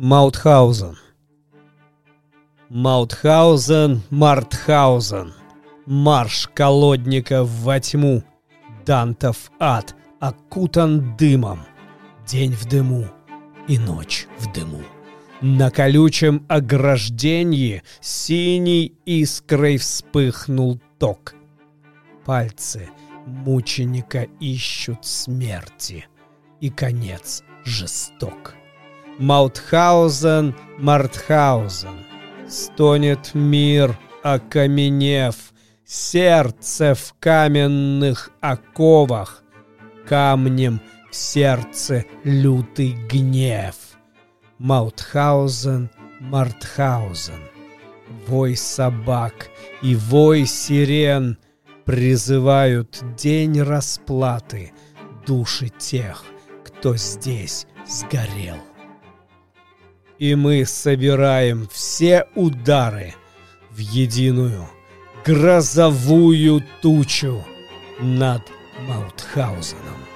Маутхаузен. Маутхаузен, Мартхаузен. Марш колодников во тьму. Дантов ад окутан дымом. День в дыму и ночь в дыму. На колючем ограждении синей искрой вспыхнул ток. Пальцы мученика ищут смерти, и конец жесток. Маутхаузен, Мартхаузен. Стонет мир, окаменев, сердце в каменных оковах, камнем в сердце лютый гнев. Маутхаузен, Мартхаузен. Вой собак и вой сирен призывают день расплаты души тех, кто здесь сгорел. И мы собираем все удары в единую грозовую тучу над Маутхаузеном.